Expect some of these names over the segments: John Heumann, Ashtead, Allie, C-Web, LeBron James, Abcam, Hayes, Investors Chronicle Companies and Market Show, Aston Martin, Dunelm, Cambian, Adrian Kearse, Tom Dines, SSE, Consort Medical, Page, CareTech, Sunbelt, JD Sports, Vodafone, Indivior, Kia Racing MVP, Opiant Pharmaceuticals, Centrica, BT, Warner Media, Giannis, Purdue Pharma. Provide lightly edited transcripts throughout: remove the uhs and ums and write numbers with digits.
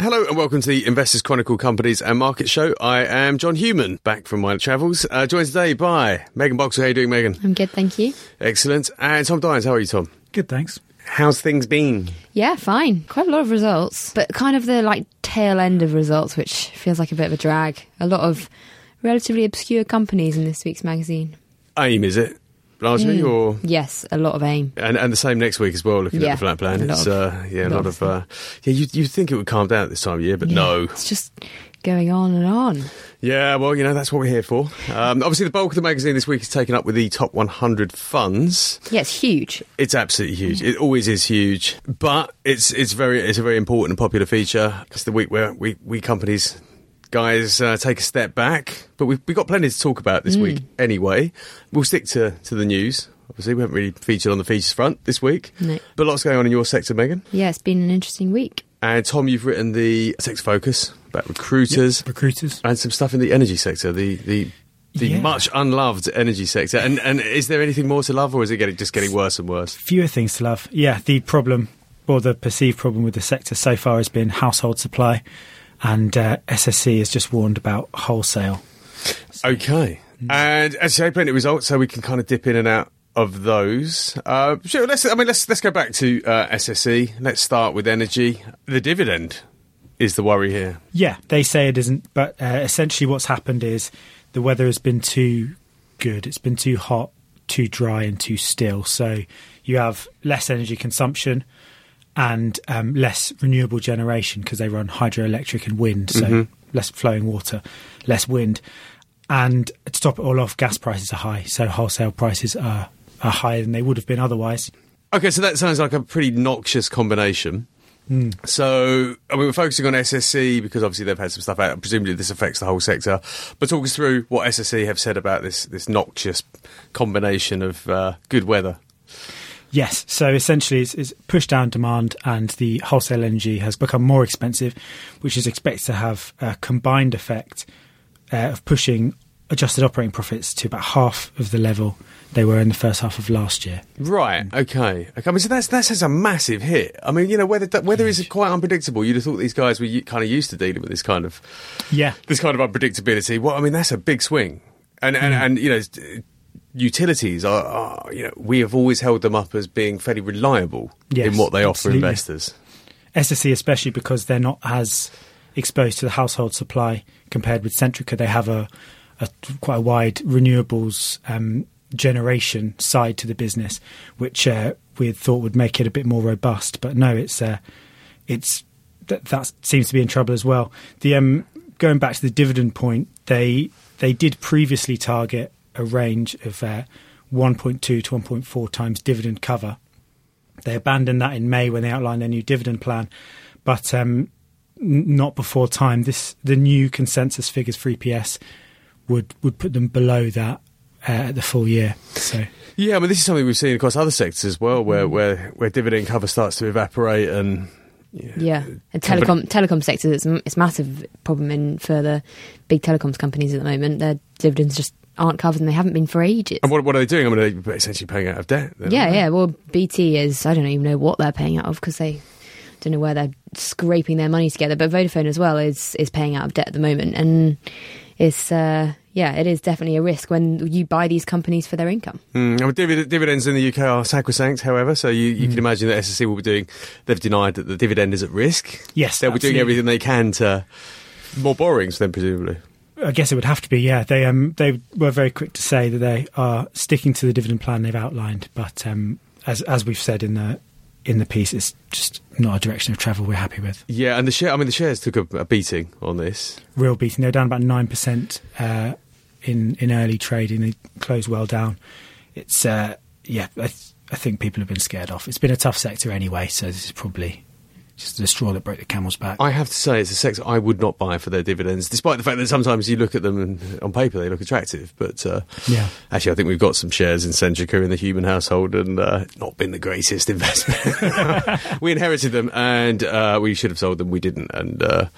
Hello and welcome to the Investors Chronicle Companies and Market Show. I am John Heumann, back from my travels. Joined today by Megan Boxall. How are you doing, Megan? I'm good, thank you. Excellent. And Tom Dines, how are you, Tom? Good, thanks. How's things been? Yeah, fine. Quite a lot of results, but kind of the tail end of results, which feels like a bit of a drag. A lot of relatively obscure companies in this week's magazine. AIM, is it? Largely, or? Yes, a lot of AIM. And the same next week as well, looking at the flat plan. It's a lot of you'd think it would calm down at this time of year, but no. It's just going on and on. Yeah, well, that's what we're here for. Obviously, the bulk of the magazine this week is taken up with the top 100 funds. Yeah, it's huge. It's absolutely huge. Yeah. It always is huge. But it's a very important and popular feature. It's the week where we companies... guys, take a step back, but we've got plenty to talk about this week anyway. We'll stick to the news. Obviously, we haven't really featured on the features front this week, but lots going on in your sector, Megan. Yeah, it's been an interesting week. And Tom, you've written the sector focus about recruiters. Yep, recruiters. And some stuff in the energy sector, the much unloved energy sector. And is there anything more to love, or is it just getting worse and worse? Fewer things to love. Yeah, the problem, or the perceived problem with the sector so far has been household supply. And SSE has just warned about wholesale. So. Okay. And actually, plenty of results, so we can kind of dip in and out of those. Sure. Let's go back to SSE. Let's start with energy. The dividend is the worry here. Yeah, they say it isn't, but essentially what's happened is the weather has been too good. It's been too hot, too dry, and too still. So you have less energy consumption. And less renewable generation because they run hydroelectric and wind, so less flowing water, less wind. And to top it all off, gas prices are high, so wholesale prices are higher than they would have been otherwise. Okay, so that sounds like a pretty noxious combination. So we're focusing on SSE because obviously they've had some stuff out. Presumably this affects the whole sector. But talk us through what SSE have said about this noxious combination of good weather. Yes, so essentially it's pushed down demand and the wholesale energy has become more expensive, which is expected to have a combined effect of pushing adjusted operating profits to about half of the level they were in the first half of last year. Right, okay. I mean, so that's a massive hit. I mean, weather is quite unpredictable. You'd have thought these guys were kind of used to dealing with this kind of unpredictability. Well, I mean, that's a big swing. And utilities are we have always held them up as being fairly reliable in what they offer investors. SSE especially because they're not as exposed to the household supply compared with Centrica. They have a quite a wide renewables generation side to the business, which we had thought would make it a bit more robust. But no, that seems to be in trouble as well. The going back to the dividend point, they did previously target a range of 1.2 to 1.4 times dividend cover. They abandoned that in May when they outlined their new dividend plan, but not before time. The new consensus figures for EPS would put them below that at the full year. So yeah, I mean this is something we've seen across other sectors as well, where dividend cover starts to evaporate and. Yeah, and telecom sectors it's massive problem for the big telecoms companies at the moment. Their dividends just aren't covered and they haven't been for ages. And what are they doing? I mean, they're essentially paying out of debt. Yeah. Well, BT is, I don't even know what they're paying out of because they don't know where they're scraping their money together. But Vodafone as well is paying out of debt at the moment. And it's... it is definitely a risk when you buy these companies for their income. I mean, dividends in the UK are sacrosanct, however, so you can imagine that SSE will be doing... They've denied that the dividend is at risk. Yes, they'll be doing everything they can to... More borrowings then, presumably. I guess it would have to be, yeah. They were very quick to say that they are sticking to the dividend plan they've outlined, but as we've said in the piece, it's just not a direction of travel we're happy with. Yeah, and the shares took a beating on this. Real beating. They're down about 9%... In early trading, they close well down. It's I think people have been scared off. It's been a tough sector anyway, so this is probably just the straw that broke the camel's back. I have to say, it's a sector I would not buy for their dividends, despite the fact that sometimes you look at them and on paper they look attractive. But actually, I think we've got some shares in Centrica in the human household, and not been the greatest investment. We inherited them, and we should have sold them. We didn't, and.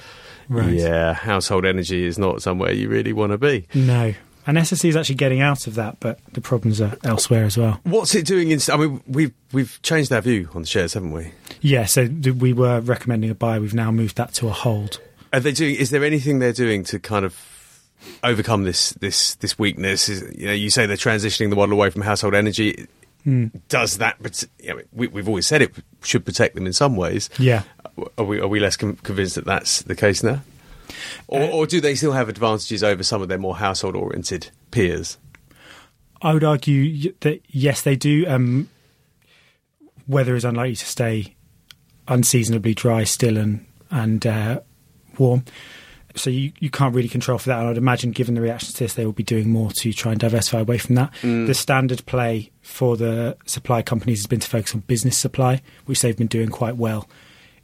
Right. Yeah, household energy is not somewhere you really want to be. No. And SSE is actually getting out of that, but the problems are elsewhere as well. What's it doing? I mean, we've changed our view on the shares, haven't we? Yeah, so we were recommending a buy. We've now moved that to a hold. Are they doing? Is there anything they're doing to kind of overcome this weakness? You know, you say they're transitioning the model away from household energy. Does that? You know, we've always said it should protect them in some ways. Yeah. Are we less convinced that that's the case now? Or do they still have advantages over some of their more household-oriented peers? I would argue that, yes, they do. Weather is unlikely to stay unseasonably dry still and warm. So you can't really control for that. And I'd imagine, given the reaction to this, they will be doing more to try and diversify away from that. The standard play for the supply companies has been to focus on business supply, which they've been doing quite well.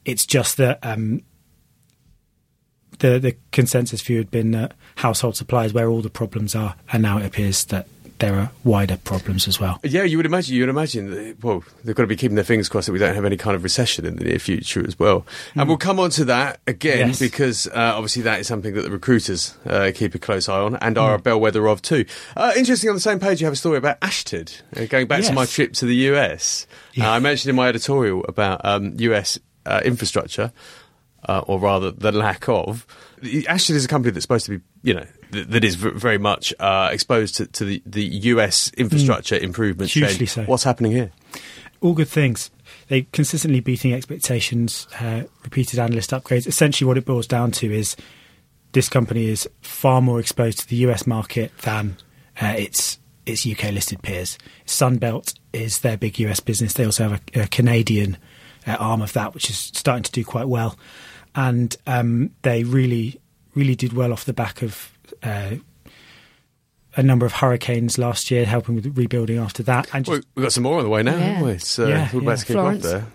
It's just that... The consensus view had been that household supply is where all the problems are, and now it appears that there are wider problems as well. Yeah, you would imagine that, well, they've got to be keeping their fingers crossed that we don't have any kind of recession in the near future as well. And we'll come on to that again, yes, because obviously that is something that the recruiters keep a close eye on and are a bellwether of too. Interesting, on the same page you have a story about Ashtead, going back to my trip to the US. Yeah. I mentioned in my editorial about US infrastructure, or rather the lack of. Ashtead is a company that's supposed to be, you know, that is very much exposed to the US infrastructure improvement trend. Hugely so. What's happening here? All good things. They're consistently beating expectations, repeated analyst upgrades. Essentially what it boils down to is this company is far more exposed to the US market than its UK-listed peers. Sunbelt is their big US business. They also have a Canadian arm of that, which is starting to do quite well. And they really, really did well off the back of a number of hurricanes last year, helping with rebuilding after that. And well, we've got some more on the way now, haven't we? So we're about to kick off there.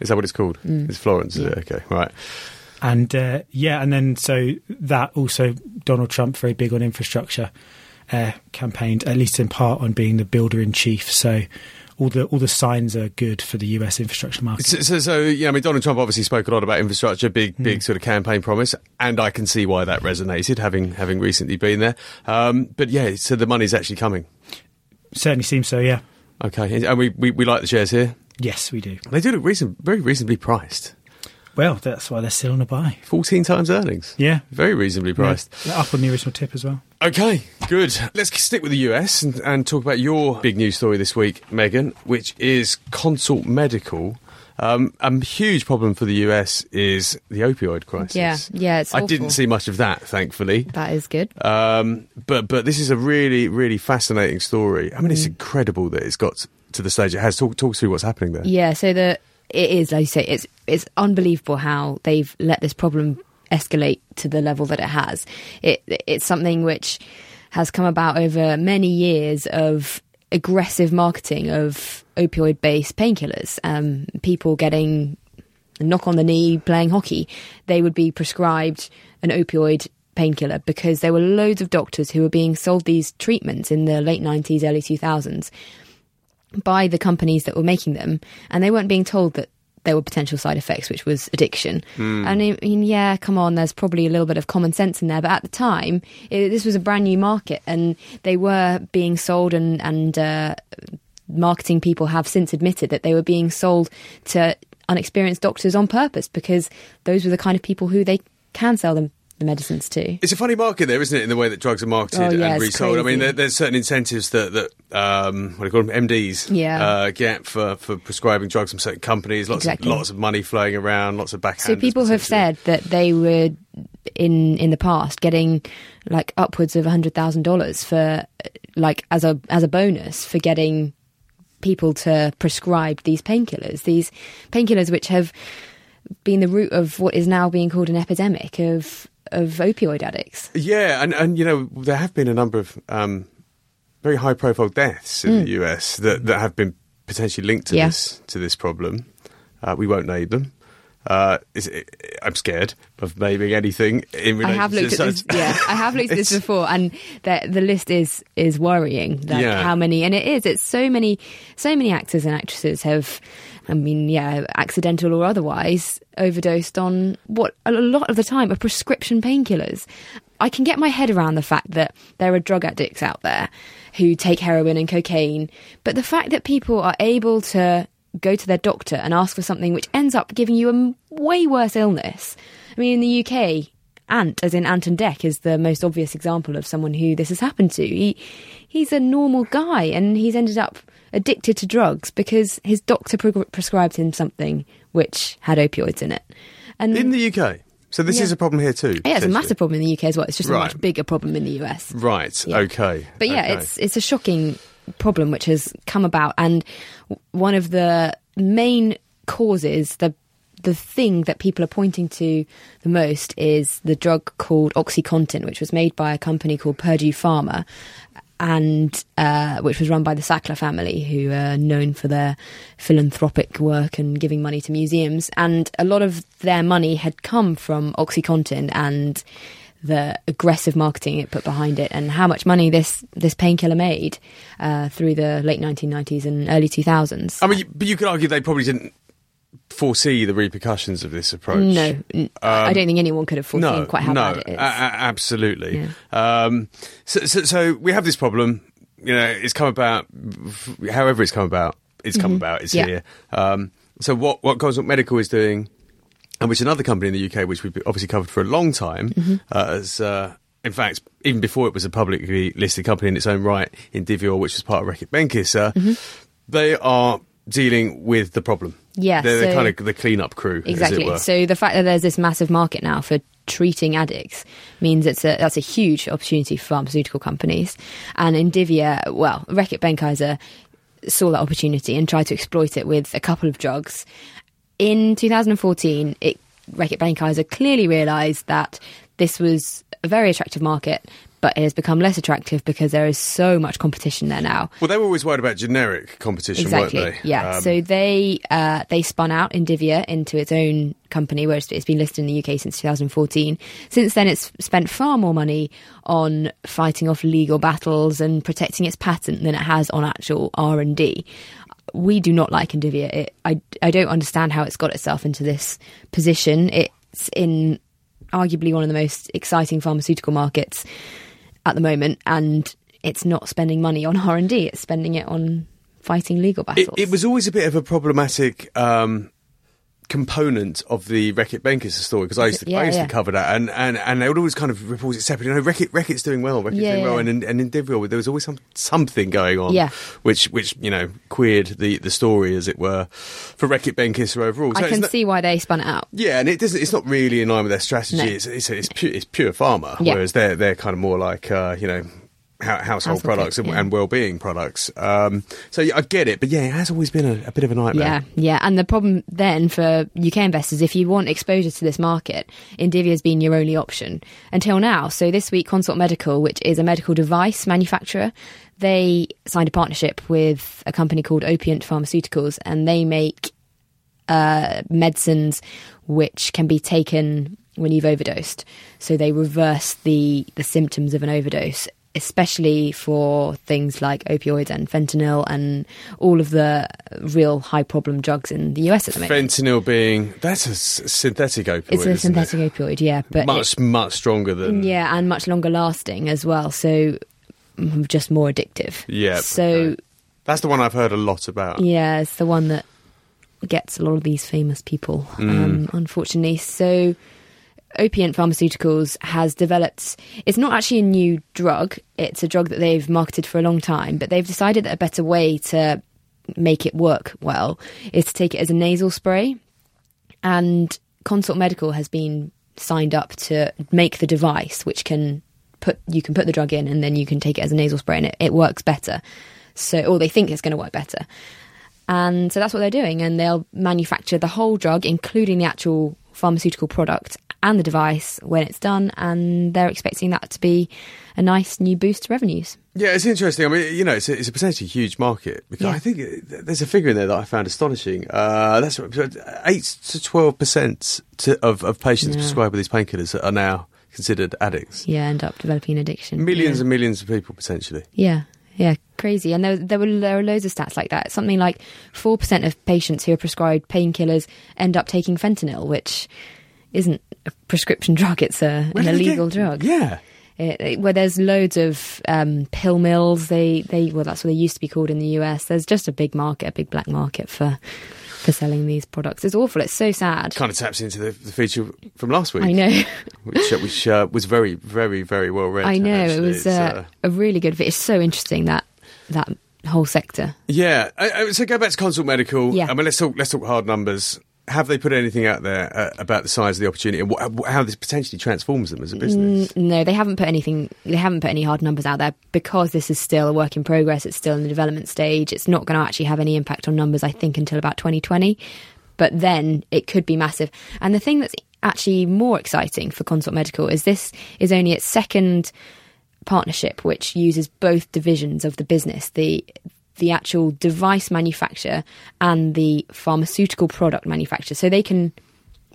Is that what it's called? It's Florence, is it? Okay, right. And and then so that also Donald Trump, very big on infrastructure, campaigned at least in part on being the builder in chief. So all the signs are good for the US infrastructure market. So, I mean, Donald Trump obviously spoke a lot about infrastructure, big sort of campaign promise, and I can see why that resonated, having recently been there. But yeah, so the money's actually coming. Certainly seems so, yeah. Okay, and we like the shares here. Yes, we do. They do look very reasonably priced. Well, that's why they're still on a buy. 14 times earnings. Yeah. Very reasonably priced. Yeah, up on the original tip as well. Okay, good. Let's stick with the US and talk about your big news story this week, Megan, which is Consort Medical. A huge problem for the US is the opioid crisis. Yeah, it's awful. I didn't see much of that, thankfully. That is good. But this is a really, really fascinating story. I mean, it's incredible that it's got to the stage it has. Talk through what's happening there. Yeah, so it is, like you say, it's unbelievable how they've let this problem escalate to the level that it has. It's something which has come about over many years of aggressive marketing of opioid-based painkillers. People getting a knock on the knee playing hockey, they would be prescribed an opioid painkiller because there were loads of doctors who were being sold these treatments in the late 90s, early 2000s. By the companies that were making them, and they weren't being told that there were potential side effects, which was addiction. And I mean, yeah, come on, there's probably a little bit of common sense in there, but at the time, this was a brand new market, and they were being sold, and marketing people have since admitted that they were being sold to unexperienced doctors on purpose, because those were the kind of people who they can sell them medicines too. It's a funny market there, isn't it, in the way that drugs are marketed and resold. Crazy. I mean, there's certain incentives that what do you call them, MDs, get for prescribing drugs from certain companies. Lots of money flowing around, lots of backhanders. So people have said that they were in the past getting like upwards of $100,000 for like as a bonus for getting people to prescribe these painkillers. These painkillers which have been the root of what is now being called an epidemic of opioid addicts. Yeah, and you know, there have been a number of very high-profile deaths in the US that have been potentially linked to this problem. We won't name them. I'm scared of naming anything in relation to this. Yeah, I have looked at this before, and the list is worrying. Like how many? And it's so many actors and actresses have, I mean, accidental or otherwise, overdosed on what a lot of the time are prescription painkillers. I can get my head around the fact that there are drug addicts out there who take heroin and cocaine, but the fact that people are able to go to their doctor and ask for something which ends up giving you a way worse illness. I mean, in the UK, Ant, as in Anton Dec, is the most obvious example of someone who this has happened to. He's a normal guy and he's ended up addicted to drugs because his doctor prescribed him something which had opioids in it. And in the UK? So this is a problem here too? Yeah, it's a massive problem in the UK as well. It's just a much bigger problem in the US. Right, yeah. OK. But yeah, okay. It's a shocking problem which has come about, and one of the main causes, the thing that people are pointing to the most, is the drug called OxyContin, which was made by a company called Purdue Pharma, and which was run by the Sackler family, who are known for their philanthropic work and giving money to museums. And a lot of their money had come from OxyContin and the aggressive marketing it put behind it, and how much money this painkiller made through the late 1990s and early 2000s. I mean, but you could argue they probably didn't foresee the repercussions of this approach. No, I don't think anyone could have foreseen quite how bad it is. Absolutely. Yeah. So we have this problem. You know, it's come about. However, it's come about. It's come about. It's here. So what Consort Medical is doing, and which another company in the UK, which we've obviously covered for a long time, in fact, even before it was a publicly listed company in its own right, Indivior, which was part of Reckitt Benckiser, they are dealing with the problem. Yeah, they're kind of the clean-up crew, exactly. As it were. So the fact that there's this massive market now for treating addicts means that's a huge opportunity for pharmaceutical companies. And Indivior, well, Reckitt Benckiser saw that opportunity and tried to exploit it with a couple of drugs. In 2014, Reckitt Benckiser clearly realised that this was a very attractive market, but it has become less attractive because there is so much competition there now. Well, they were always worried about generic competition, weren't they? Yeah, so they spun out Indivior into its own company, where it's been listed in the UK since 2014. Since then, it's spent far more money on fighting off legal battles and protecting its patent than it has on actual R&D. We do not like Indivior. I don't understand how it's got itself into this position. It's in arguably one of the most exciting pharmaceutical markets at the moment, and it's not spending money on R&D, it's spending it on fighting legal battles. It was always a bit of a problematic component of the Reckitt Benckiser story, because I used to cover that, and they would always kind of report it separately. You know, Reckitt's doing well, and Indivior, there was always something going on, which you know, queered the story, as it were, for Reckitt Benckiser overall. So I can see why they spun it out. Yeah, and it's not really in line with their strategy. No. It's pure pharma, whereas they're kind of more like household products and well-being products. So I get it, but it has always been a bit of a nightmare. Yeah. And the problem then for UK investors, if you want exposure to this market, Indivior has been your only option until now. So this week, Consort Medical, which is a medical device manufacturer, they signed a partnership with a company called Opiant Pharmaceuticals, and they make medicines which can be taken when you've overdosed. So they reverse the symptoms of an overdose, especially for things like opioids and fentanyl and all of the real high-problem drugs in the US at the moment. Fentanyl being... That's a synthetic opioid, It's a synthetic opioid, yeah. But much stronger than... Yeah, and much longer lasting as well, so just more addictive. Yeah. So... Okay. That's the one I've heard a lot about. Yeah, it's the one that gets a lot of these famous people, unfortunately. So... Opiant Pharmaceuticals has developed... It's not actually a new drug. It's a drug that they've marketed for a long time, but they've decided that a better way to make it work well is to take it as a nasal spray. And Consort Medical has been signed up to make the device, which you can put the drug in and then you can take it as a nasal spray, and it works better. Or they think it's going to work better. And so that's what they're doing, and they'll manufacture the whole drug, including the actual pharmaceutical product and the device, when it's done, and they're expecting that to be a nice new boost to revenues. Yeah, it's interesting. I mean, you know, it's a potentially huge market, because I think there's a figure in there that I found astonishing. That's 8 to 12% of patients prescribed with these painkillers are now considered addicts. Yeah, end up developing addiction. Millions and millions of people, potentially. Yeah, crazy. And there were loads of stats like that. Something like 4% of patients who are prescribed painkillers end up taking fentanyl, which... isn't a prescription drug, it's an illegal drug. Yeah. where there's loads of pill mills. Well, that's what they used to be called in the US. There's just a big market, a big black market for selling these products. It's awful. It's so sad. Kind of taps into the feature from last week. I know. which was very, very, very well read. I know. Actually. It was a really good feature. It's so interesting that whole sector. Yeah. So go back to Consort Medical. Yeah. I mean, let's talk hard numbers. Have they put anything out there about the size of the opportunity and how this potentially transforms them as a business? No, they haven't put anything. They haven't put any hard numbers out there because this is still a work in progress. It's still in the development stage. It's not going to actually have any impact on numbers, I think, until about 2020. But then it could be massive. And the thing that's actually more exciting for Consort Medical is this is only its second partnership, which uses both divisions of the business, the actual device manufacturer and the pharmaceutical product manufacturer. So they can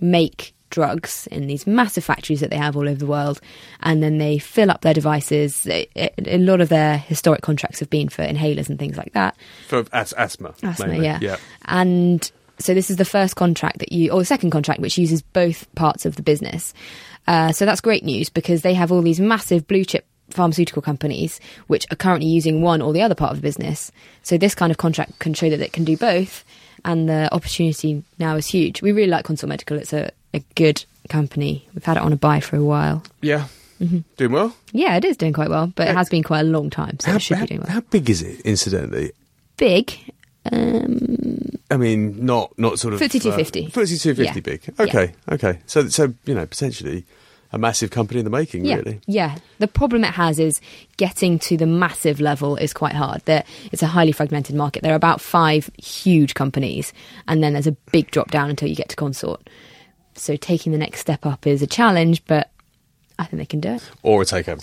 make drugs in these massive factories that they have all over the world, and then they fill up their devices. A lot of their historic contracts have been for inhalers and things like that. For asthma, yeah. And so this is the first contract or the second contract, which uses both parts of the business. So that's great news because they have all these massive blue chip pharmaceutical companies which are currently using one or the other part of the business. So this kind of contract can show that it can do both, and the opportunity now is huge. We really like Consort Medical. It's a good company. We've had it on a buy for a while. Yeah. Mm-hmm. Doing well? Yeah, it is doing quite well, but it has been quite a long time, so it should be doing well. How big is it, incidentally? Big? I mean, not sort of... 5250. 5250 big. Okay, yeah. Okay. So, you know, potentially... a massive company in the making, yeah, really. Yeah. The problem it has is getting to the massive level is quite hard. It's a highly fragmented market. There are about 5 huge companies, and then there's a big drop down until you get to Consort. So taking the next step up is a challenge, but I think they can do it. Or a takeover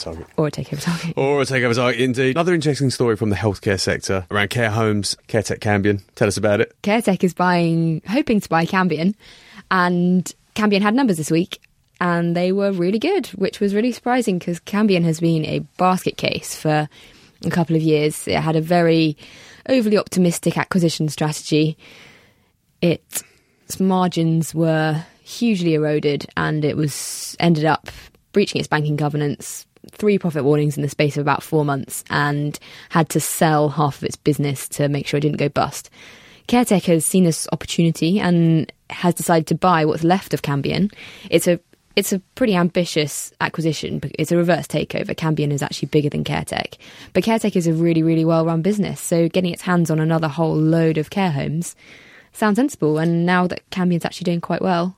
target. Indeed. Another interesting story from the healthcare sector around care homes, CareTech Cambian. Tell us about it. CareTech is hoping to buy Cambian, and Cambian had numbers this week. And they were really good, which was really surprising because Cambian has been a basket case for a couple of years. It had a very overly optimistic acquisition strategy. Its margins were hugely eroded, and it ended up breaching its banking covenants, 3 profit warnings in the space of about 4 months, and had to sell half of its business to make sure it didn't go bust. CareTech has seen this opportunity and has decided to buy what's left of Cambian. It's a pretty ambitious acquisition. It's a reverse takeover. Cambian is actually bigger than CareTech. But CareTech is a really, really well-run business, so getting its hands on another whole load of care homes sounds sensible. And now that Cambian's actually doing quite well,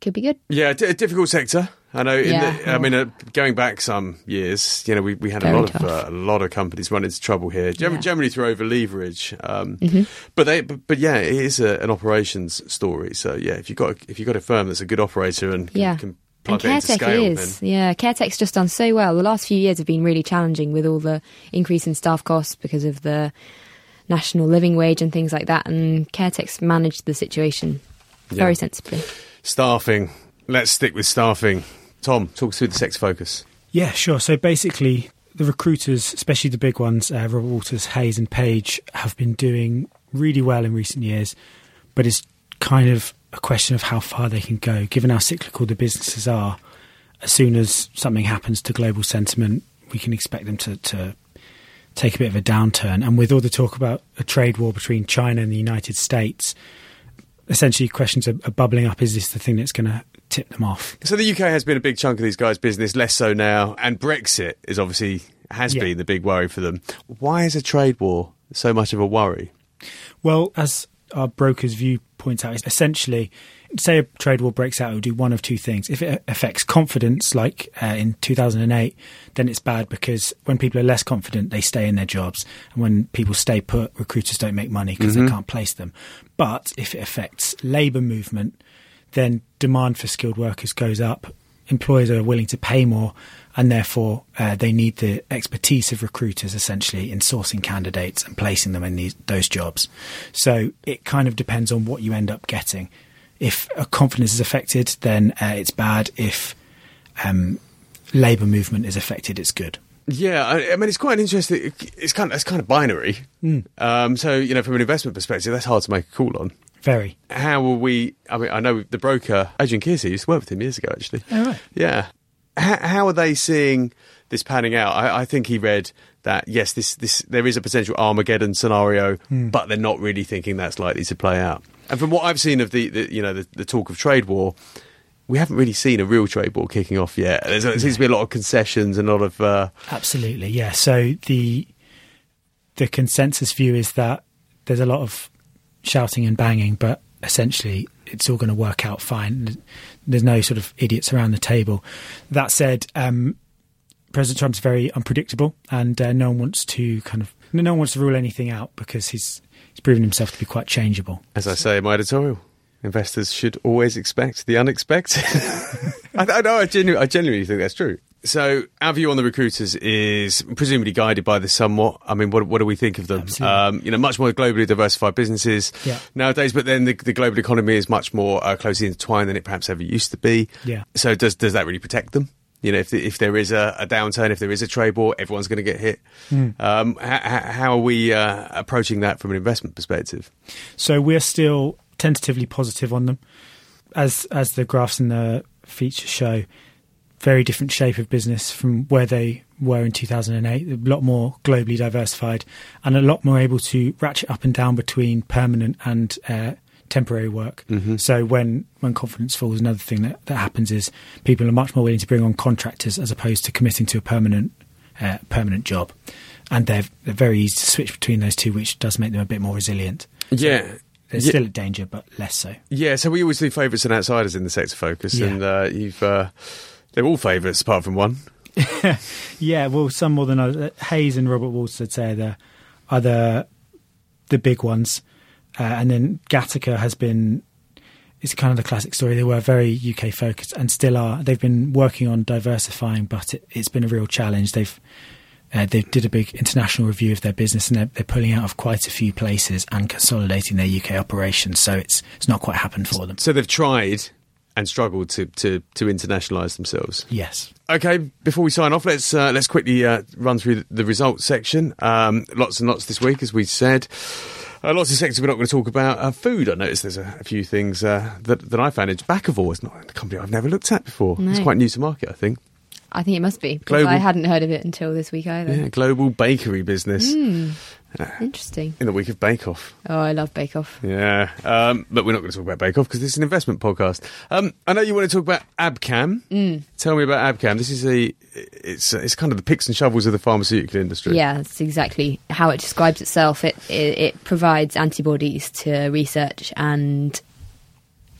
could be good. Yeah, a difficult sector. I know. Going back some years, you know, we had a lot of companies run into trouble here, generally through over leverage. It is an operations story. So yeah, if you've got a firm that's a good operator and can plug it into scale, CareTech's just done so well. The last few years have been really challenging with all the increase in staff costs because of the national living wage and things like that. And CareTech's managed the situation very sensibly. Staffing. Let's stick with staffing. Tom, talk us through the sector focus. Yeah, sure. So basically, the recruiters, especially the big ones, Robert Walters, Hayes and Page, have been doing really well in recent years, but it's kind of a question of how far they can go. Given how cyclical the businesses are, as soon as something happens to global sentiment, we can expect them to take a bit of a downturn. And with all the talk about a trade war between China and the United States, essentially questions are bubbling up. Is this the thing that's going to tip them off? So the UK has been a big chunk of these guys' business, less so now, and Brexit is obviously been the big worry for them. Why is a trade war so much of a worry? Well, as our broker's view points out, essentially, say a trade war breaks out, it will do one of two things. If it affects confidence, like in 2008, then it's bad because when people are less confident, they stay in their jobs. And when people stay put, recruiters don't make money because they can't place them. But if it affects labour movement, then demand for skilled workers goes up. Employers are willing to pay more, and therefore they need the expertise of recruiters, essentially, in sourcing candidates and placing them in those jobs. So it kind of depends on what you end up getting. If confidence is affected, then it's bad. If labour movement is affected, it's good. Yeah, I mean, it's quite interesting. It's kind of binary. Mm. So, you know, from an investment perspective, that's hard to make a call on. Very. How will we... I mean, I know the broker, Adrian Kearse, used to work with him years ago, actually. Oh, right. Yeah. how are they seeing this panning out? I think he read that, yes, this there is a potential Armageddon scenario, but they're not really thinking that's likely to play out. And from what I've seen of the talk of trade war, we haven't really seen a real trade war kicking off yet. There seems to be a lot of concessions and a lot of... Absolutely, yeah. So the consensus view is that there's a lot of shouting and banging, but essentially it's all going to work out fine. There's no sort of idiots around the table. That said, President Trump's very unpredictable, and no one wants to rule anything out because he's proven himself to be quite changeable. As I say in my editorial, investors should always expect the unexpected. I genuinely think that's true. So our view on the recruiters is presumably guided by this somewhat. I mean, what do we think of them? Much more globally diversified businesses nowadays, but then the global economy is much more closely intertwined than it perhaps ever used to be. Yeah. So does that really protect them? You know, if there is a downturn, if there is a trade war, everyone's going to get hit. How are we approaching that from an investment perspective? So we're still tentatively positive on them. As the graphs in the feature show, very different shape of business from where they were in 2008, a lot more globally diversified and a lot more able to ratchet up and down between permanent and temporary work. Mm-hmm. So when confidence falls, another thing that happens is people are much more willing to bring on contractors as opposed to committing to a permanent job. And they're very easy to switch between those two, which does make them a bit more resilient. Yeah. So they're still a danger, but less so. Yeah, so we always do favourites and outsiders in the sector focus. Yeah. And they're all favourites apart from one. Yeah, well, some more than others. Hayes and Robert Walters, I'd say, are the big ones. And then Gattaca it's kind of the classic story. They were very UK focused and still are. They've been working on diversifying, but it's been a real challenge. They did a big international review of their business, and they're pulling out of quite a few places and consolidating their UK operations. So it's not quite happened for them. So they've tried and struggled to internationalise themselves. Yes. Okay, before we sign off, let's quickly run through the results section. Lots and lots this week, as we said. Lots of sectors we're not going to talk about. Food, I noticed there's a few things that I found. Bakkavor is not a company I've never looked at before. No. It's quite new to market, I think. I think it must be, because I hadn't heard of it until this week either. Yeah, global bakery business. Interesting. In the week of Bake Off. Oh, I love Bake Off. Yeah, but we're not going to talk about Bake Off because this is an investment podcast. I know you want to talk about Abcam. Tell me about Abcam. This is it's kind of the picks and shovels of the pharmaceutical industry. Yeah, that's exactly how it describes itself. It provides antibodies to research and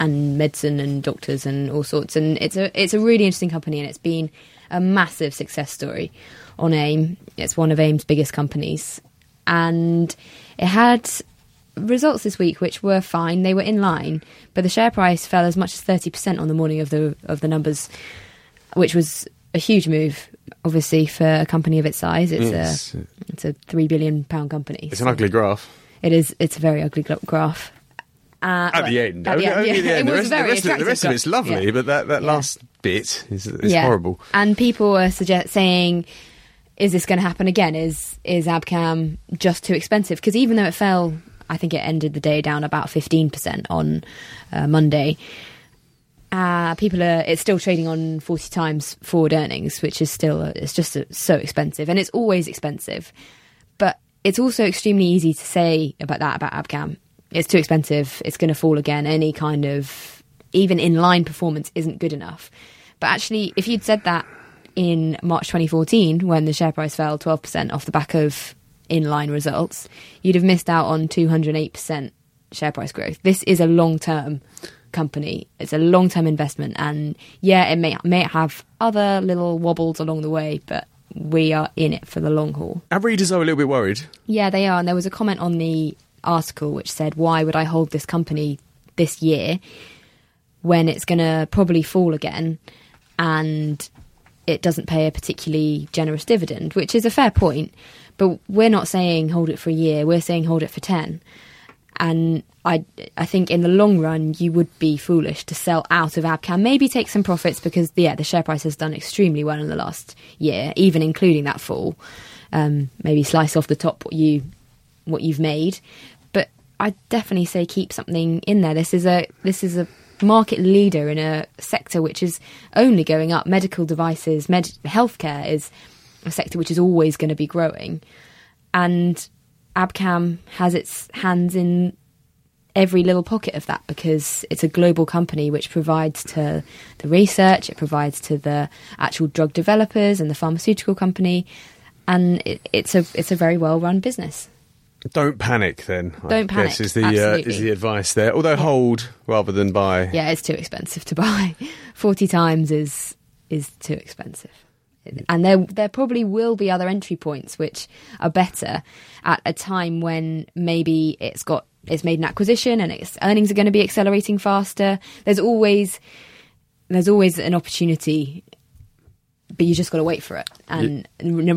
medicine and doctors and all sorts. And it's a really interesting company, and it's been a massive success story on AIM. It's one of AIM's biggest companies. And it had results this week which were fine. They were in line, but the share price fell as much as 30% on the morning of the numbers, which was a huge move, obviously, for a company of its size. It's a £3 billion company. It's an ugly graph. It is. It's a very ugly graph. At the end, it was very attractive. The rest of it's lovely, but that last bit is horrible. And people are saying, is this going to happen again? Is Abcam just too expensive? Because even though it fell, I think it ended the day down about 15% on Monday. It's still trading on 40 times forward earnings, which is still so expensive, and it's always expensive. But it's also extremely easy to say about Abcam. It's too expensive. It's going to fall again. Any kind of even in line performance isn't good enough. But actually, if you'd said that in March 2014, when the share price fell 12% off the back of in-line results, you'd have missed out on 208% share price growth. This is a long-term company. It's a long-term investment. And yeah, it may have other little wobbles along the way, but we are in it for the long haul. Our readers are a little bit worried. Yeah, they are. And there was a comment on the article which said, why would I hold this company this year when it's going to probably fall again? And it doesn't pay a particularly generous dividend, which is a fair point. But we're not saying hold it for a year. We're saying hold it for 10. And I think in the long run, you would be foolish to sell out of Abcam. Maybe take some profits because, the share price has done extremely well in the last year, even including that fall. Maybe slice off the top what you've made. But I'd definitely say keep something in there. This is a market leader in a sector which is only going up. Medical devices, healthcare is a sector which is always going to be growing. And Abcam has its hands in every little pocket of that because it's a global company which provides to the research, it provides to the actual drug developers and the pharmaceutical company, and it's a very well-run business. Don't panic then. Don't panic. This is the advice there. Although hold rather than buy. Yeah, it's too expensive to buy. 40 times is too expensive. And there probably will be other entry points which are better at a time when maybe it's made an acquisition and its earnings are going to be accelerating faster. There's always an opportunity, but you just got to wait for it. And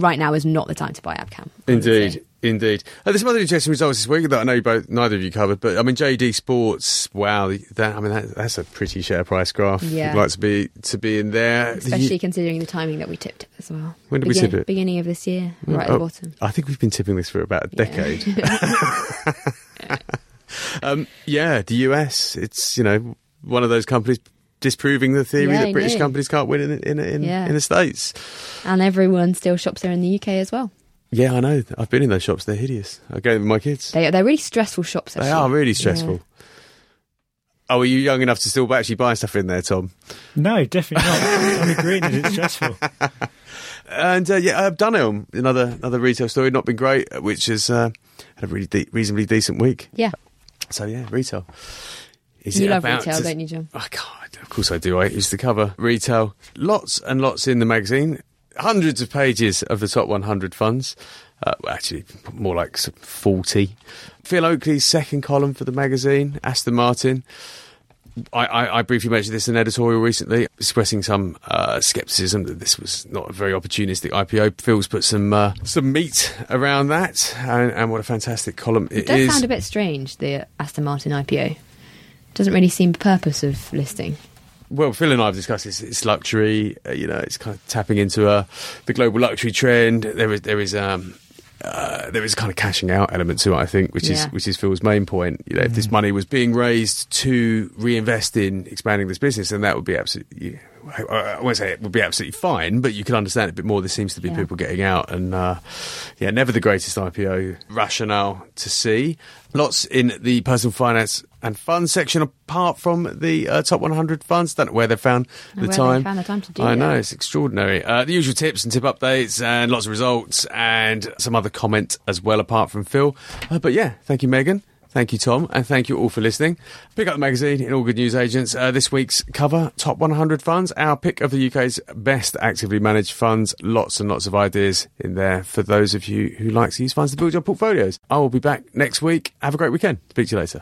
right now is not the time to buy Abcam. Indeed. There's some other interesting results this week that I know neither of you covered, but I mean JD Sports. Wow, that's a pretty share price graph. Yeah. I'd like to be in there, especially considering the timing that we tipped it as well. When did we tip it? Beginning of this year, right at the bottom. I think we've been tipping this for about a decade. The US. It's one of those companies disproving the theory that British companies can't win in the States, and everyone still shops there in the UK as well. Yeah, I know. I've been in those shops. They're hideous. I go with my kids. They're really stressful shops, actually. They are really stressful. Yeah. Oh, are you young enough to still actually buy stuff in there, Tom? No, definitely not. I'm agreeing that it's stressful. And, Dunelm, another retail story, not been great, which has had a really reasonably decent week. Yeah. So, retail. You love retail, don't you, John? Oh, God, of course I do. I used to cover retail. Lots and lots in the magazine. Hundreds of pages of the top 100 funds, actually more like 40. Phil Oakley's second column for the magazine, Aston Martin. I briefly mentioned this in an editorial recently, expressing some scepticism that this was not a very opportunistic IPO. Phil's put some meat around that, and what a fantastic column it is. It does sound a bit strange, the Aston Martin IPO. Doesn't really seem the purpose of listing. Well, Phil and I have discussed this. It's luxury, it's kind of tapping into the global luxury trend. There is a kind of cashing out element to it, I think, which is Phil's main point. If this money was being raised to reinvest in expanding this business, then that would be absolutely. I won't say it would be absolutely fine, but you can understand it a bit more. There seems to be people getting out, and never the greatest IPO rationale to see. Lots in the personal finance and funds section, apart from the top 100 funds. Don't know where they found the time. They found the time to do. I know, it's extraordinary. The usual tips and tip updates, and lots of results, and some other comment as well, apart from Phil. But thank you, Megan. Thank you, Tom, and thank you all for listening. Pick up the magazine in all good news agents. This week's cover, Top 100 Funds, our pick of the UK's best actively managed funds. Lots and lots of ideas in there for those of you who like to use funds to build your portfolios. I will be back next week. Have a great weekend. Speak to you later.